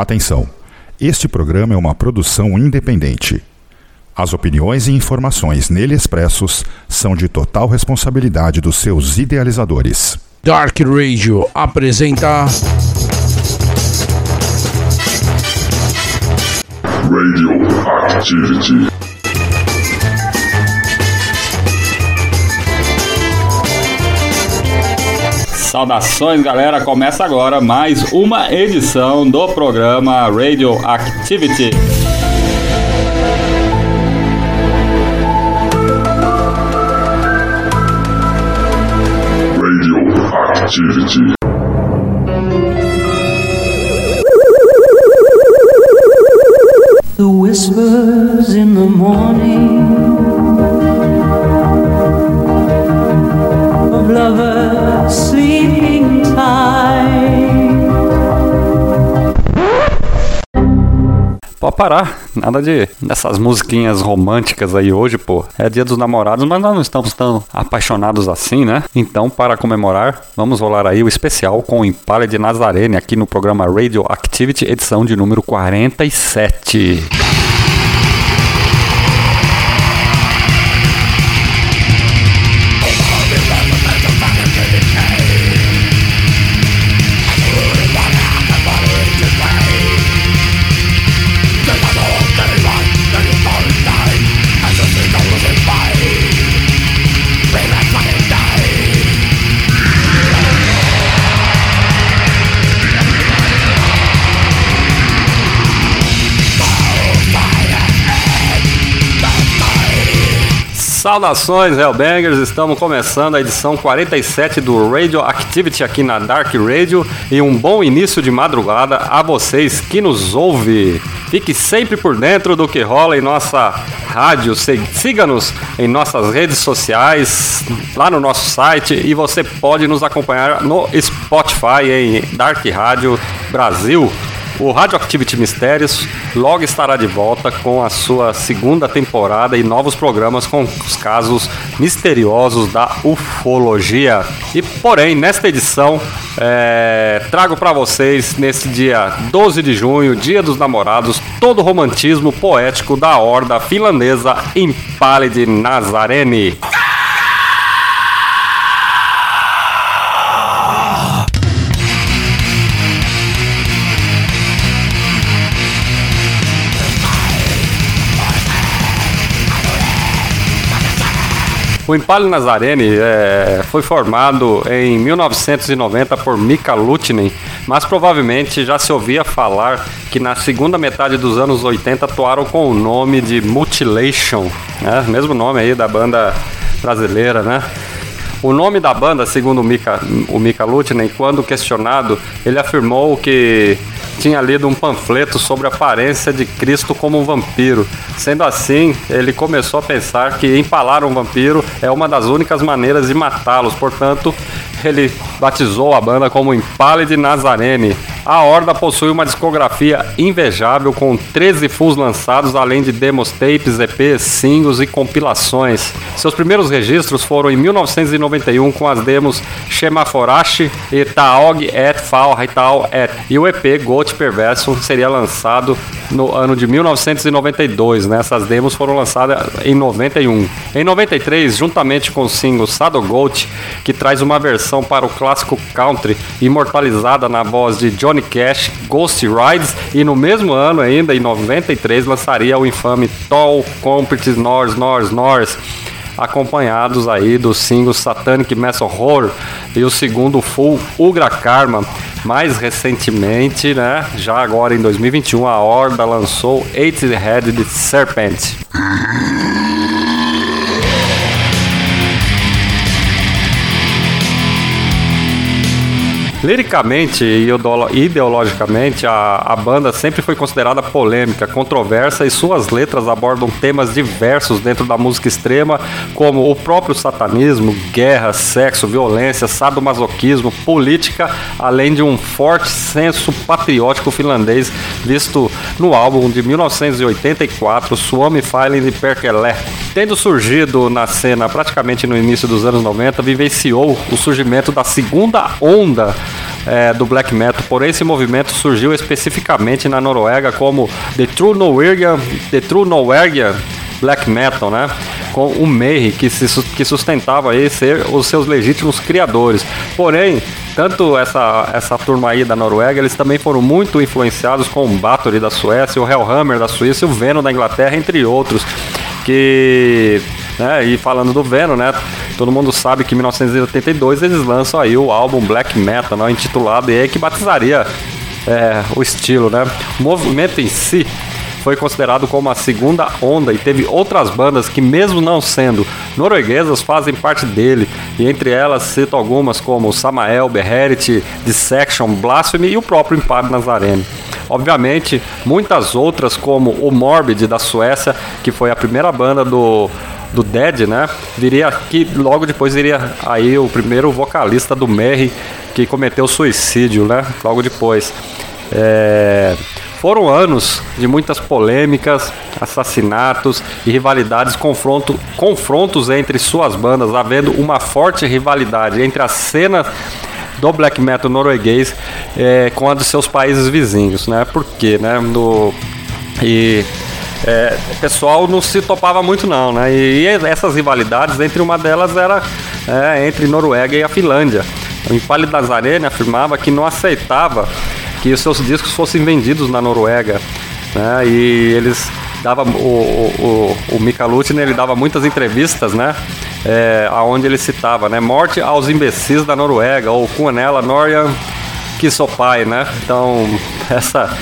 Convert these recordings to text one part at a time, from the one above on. Atenção! Este programa é uma produção independente. As opiniões e informações nele expressos são de total responsabilidade dos seus idealizadores. Dark Radio apresenta... Radio Activity. Saudações, galera, começa agora mais uma edição do programa Radio Activity. Radio Activity. The whispers in the morning of lovers sleeping tight. Pode parar, nada dessas musiquinhas românticas aí hoje, pô. É dia dos namorados, mas nós não estamos tão apaixonados assim, né? Então, para comemorar, vamos rolar aí o especial com o Impaled Nazarene aqui no programa Radio Activity, edição de número 47. Saudações, Hellbangers! Estamos começando a edição 47 do Radio Activity aqui na Dark Radio e um bom início de madrugada a vocês que nos ouvem. Fique sempre por dentro do que rola em nossa rádio, siga-nos em nossas redes sociais, lá no nosso site, e você pode nos acompanhar no Spotify em Dark Radio Brasil. O Radio Activity Mistérios logo estará de volta com a sua segunda temporada e novos programas com os casos misteriosos da ufologia. E, porém, nesta edição, trago para vocês, nesse dia 12 de junho, Dia dos Namorados, todo o romantismo poético da horda finlandesa Impaled Nazarene. O Impaled Nazarene foi formado em 1990 por Mika Luttinen, mas provavelmente já se ouvia falar que na segunda metade dos anos 80 atuaram com o nome de Mutilation, né? Mesmo nome aí da banda brasileira, né? O nome da banda, segundo o Mika Luttinen, quando questionado, ele afirmou que tinha lido um panfleto sobre a aparência de Cristo como um vampiro. Sendo assim, ele começou a pensar que empalar um vampiro é uma das únicas maneiras de matá-los. Portanto, ele batizou a banda como Impaled Nazarene. A horda possui uma discografia invejável com 13 fulls lançados, além de demos, tapes, EPs, singles e compilações. Seus primeiros registros foram em 1991 com as demos Shemaforashi e Taog et Fao, e o EP Goat Perverso seria lançado no ano de 1992, né? Essas demos foram lançadas em 91. Em 93, juntamente com o single Sado Goat, que traz uma versão para o clássico country imortalizada na voz de Johnny Cash, Ghost Rides, e no mesmo ano ainda, em 93, lançaria o infame Tall Competies Norse, acompanhados aí do single Satanic Mass Horror e o segundo full Ugra Karma. Mais recentemente, né, já agora em 2021, a horda lançou Eight Headed Serpent. Liricamente e ideologicamente, a banda sempre foi considerada polêmica, controversa, e suas letras abordam temas diversos dentro da música extrema, como o próprio satanismo, guerra, sexo, violência, sadomasoquismo, política, além de um forte senso patriótico finlandês, visto no álbum de 1984, Suomi Finland Perkele. Tendo surgido na cena praticamente no início dos anos 90, vivenciou o surgimento da segunda onda do black metal, porém esse movimento surgiu especificamente na Noruega como The True Norwegian Black Metal, né? Com o Mayhem, que sustentava aí ser os seus legítimos criadores. Porém, tanto essa turma aí da Noruega, eles também foram muito influenciados com o Bathory da Suécia, o Hellhammer da Suíça e o Venom da Inglaterra, entre outros. Que, né, e falando do Venom, né, todo mundo sabe que em 1982 eles lançam aí o álbum Black Metal, né, intitulado, e aí que batizaria o estilo, né? O movimento em si foi considerado como a segunda onda e teve outras bandas que, mesmo não sendo norueguesas, fazem parte dele, e entre elas cito algumas como Samael, Beherit, Dissection, Blasphemy e o próprio Impaled Nazarene. Obviamente, muitas outras como o Morbid da Suécia, que foi a primeira banda do Dead, né? Viria aqui, logo depois viria aí o primeiro vocalista do Mayhem, que cometeu suicídio, né? Logo depois. Foram anos de muitas polêmicas, assassinatos e rivalidades, confrontos entre suas bandas, havendo uma forte rivalidade entre a cena do black metal norueguês com a dos seus países vizinhos, né? Porque, né? O pessoal não se topava muito, não, né? E essas rivalidades, entre uma delas era entre Noruega e a Finlândia. O Impaled Nazarene afirmava que não aceitava que os seus discos fossem vendidos na Noruega, né? E eles davam, o Mika Luttinen, ele dava muitas entrevistas, né? Onde ele citava, né? Morte aos imbecis da Noruega, ou Kunela Norjan Kisopai, né? Então, essa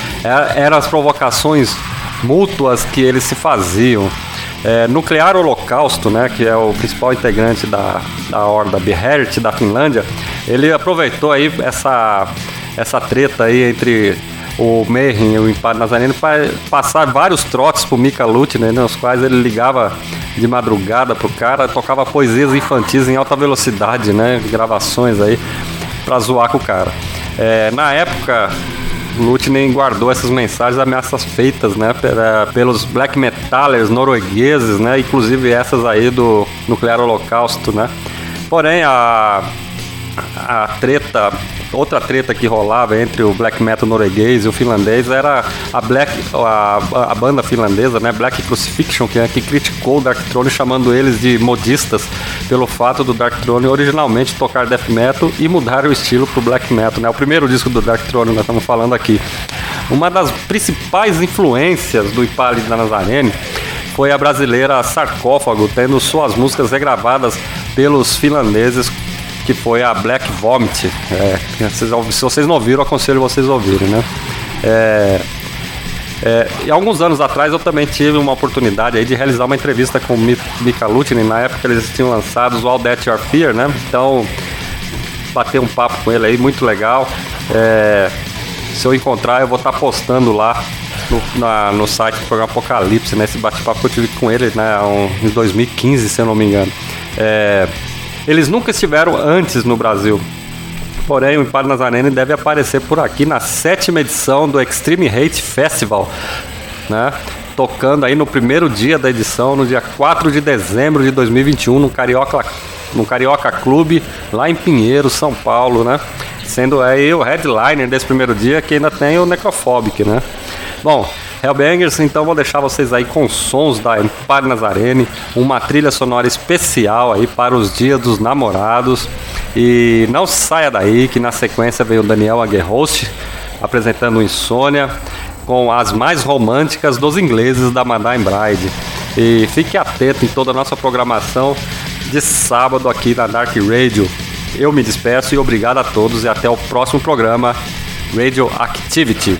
eram as provocações mútuas que eles se faziam. Nuclear Holocausto, né, que é o principal integrante da Horda Beherit da Finlândia, ele aproveitou aí essa treta aí entre o Mayhem e o Impaled Nazarene para passar vários trotes pro Mika Luttinen, né, nos quais ele ligava de madrugada pro cara, tocava poesias infantis em alta velocidade, né, gravações aí, pra zoar com o cara. Na época, Luttinen guardou essas mensagens, ameaças feitas, né, pelos black metalers noruegueses, né, inclusive essas aí do Nuclear Holocausto, né. Porém, outra treta que rolava entre o black metal norueguês e o finlandês era a banda finlandesa, né, Black Crucifixion, que criticou o Darkthrone, chamando eles de modistas pelo fato do Darkthrone originalmente tocar death metal e mudar o estilo pro black metal, né, o primeiro disco do Darkthrone, nós estamos falando aqui. Uma das principais influências do Impaled Nazarene foi a brasileira Sarcófago, tendo suas músicas regravadas pelos finlandeses, que foi a Black Vomit. Se vocês não ouviram, aconselho vocês ouvirem, né? E alguns anos atrás eu também tive uma oportunidade aí de realizar uma entrevista com o Mika Luttinen. Na época eles tinham lançado o All That You Fear, né? Então, bater um papo com ele aí, muito legal. Se eu encontrar, eu vou estar postando lá no site do programa Apocalipse, né? Esse bate-papo que eu tive com ele, né, em 2015, se eu não me engano. Eles nunca estiveram antes no Brasil. Porém, o Impaled Nazarene deve aparecer por aqui na 7ª edição do Extreme Hate Festival, né? Tocando aí no primeiro dia da edição, no dia 4 de dezembro de 2021, no Carioca Clube, lá em Pinheiro, São Paulo, né? Sendo aí o headliner desse primeiro dia, que ainda tem o Necrophobic, né? Bom, Hellbangers, então vou deixar vocês aí com sons da Impaled Nazarene, uma trilha sonora especial aí para os dias dos namorados. E não saia daí, que na sequência veio o Daniel Agerhost apresentando Insônia com as mais românticas dos ingleses da Madame Bride. E fique atento em toda a nossa programação de sábado aqui na Dark Radio. Eu me despeço e obrigado a todos e até o próximo programa Radio Activity.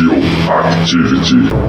Radioactivity. Satan!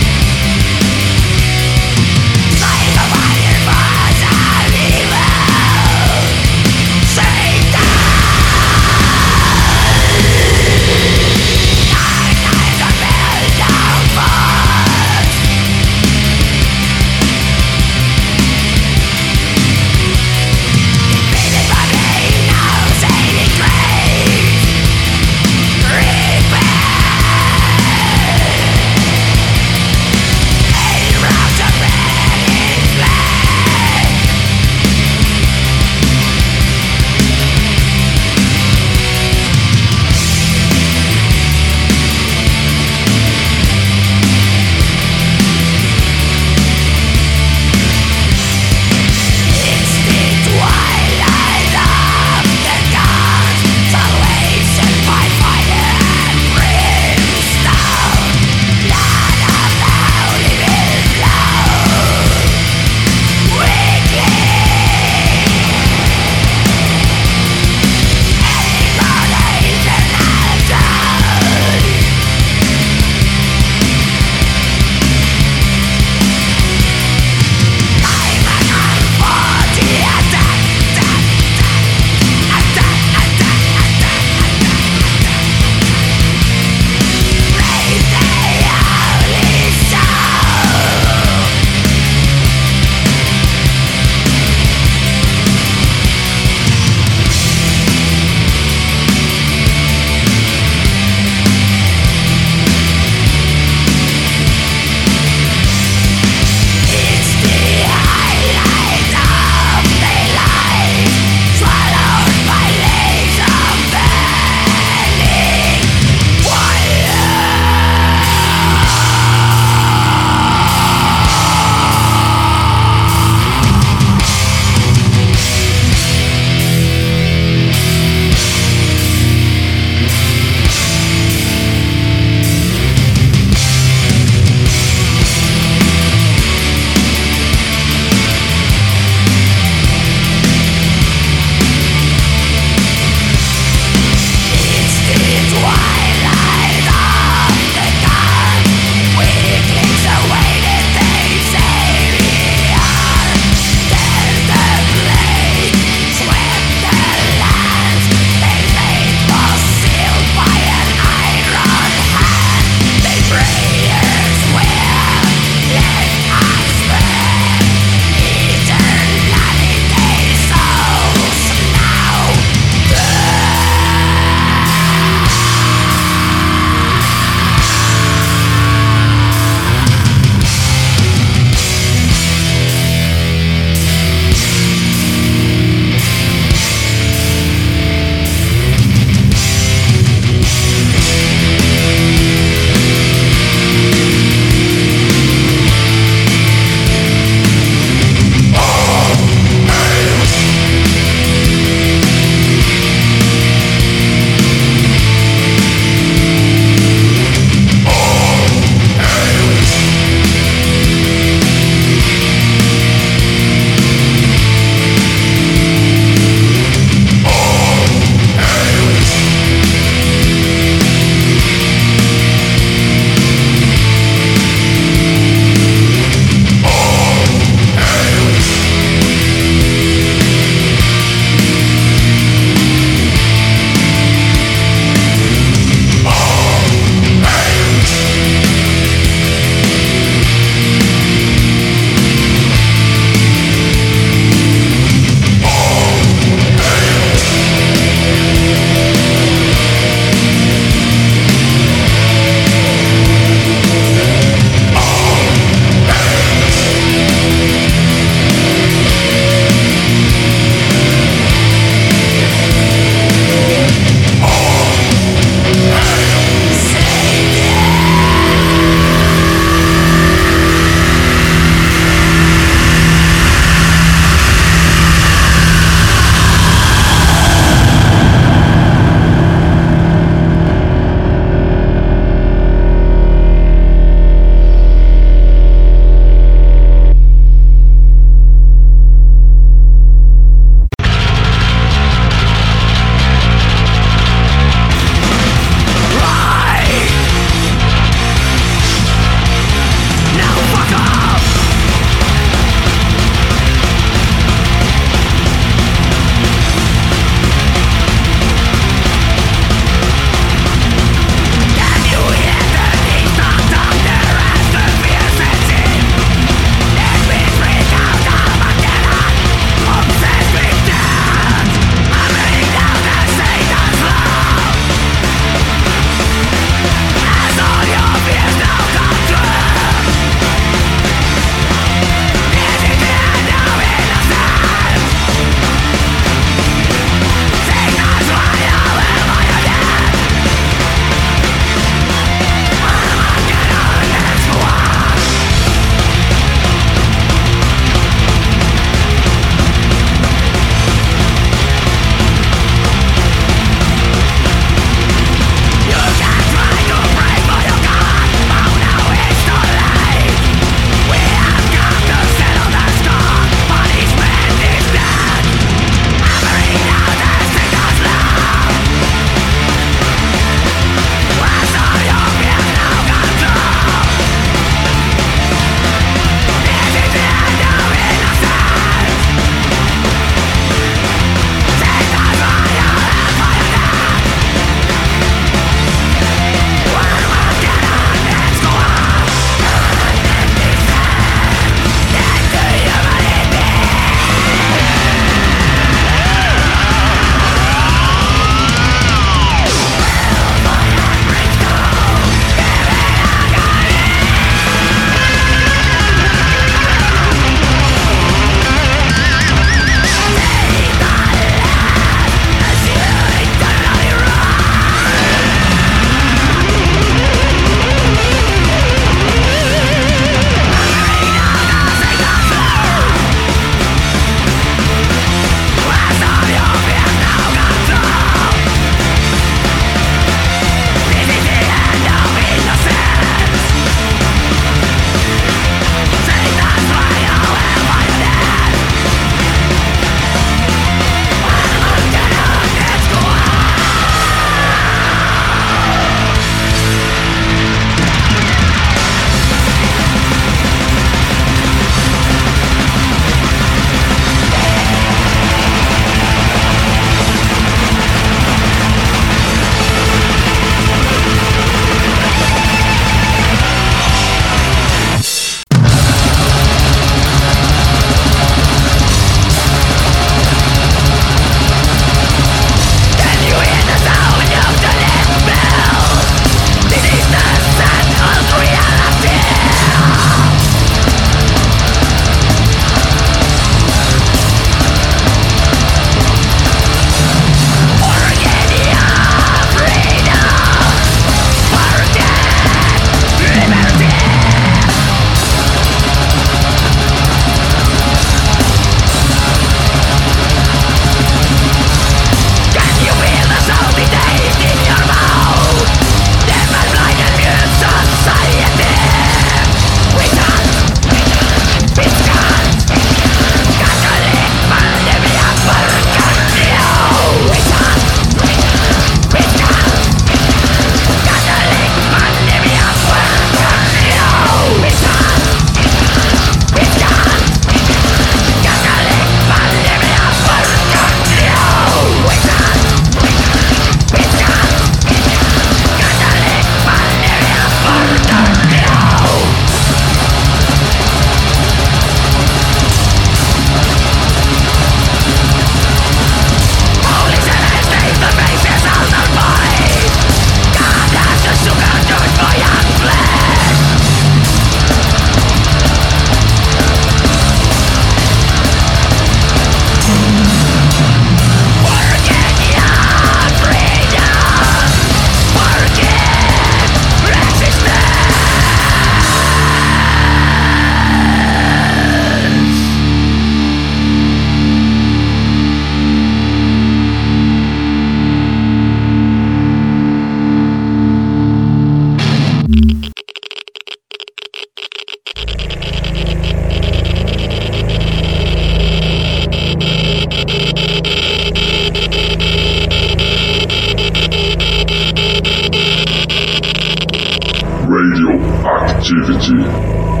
Activity.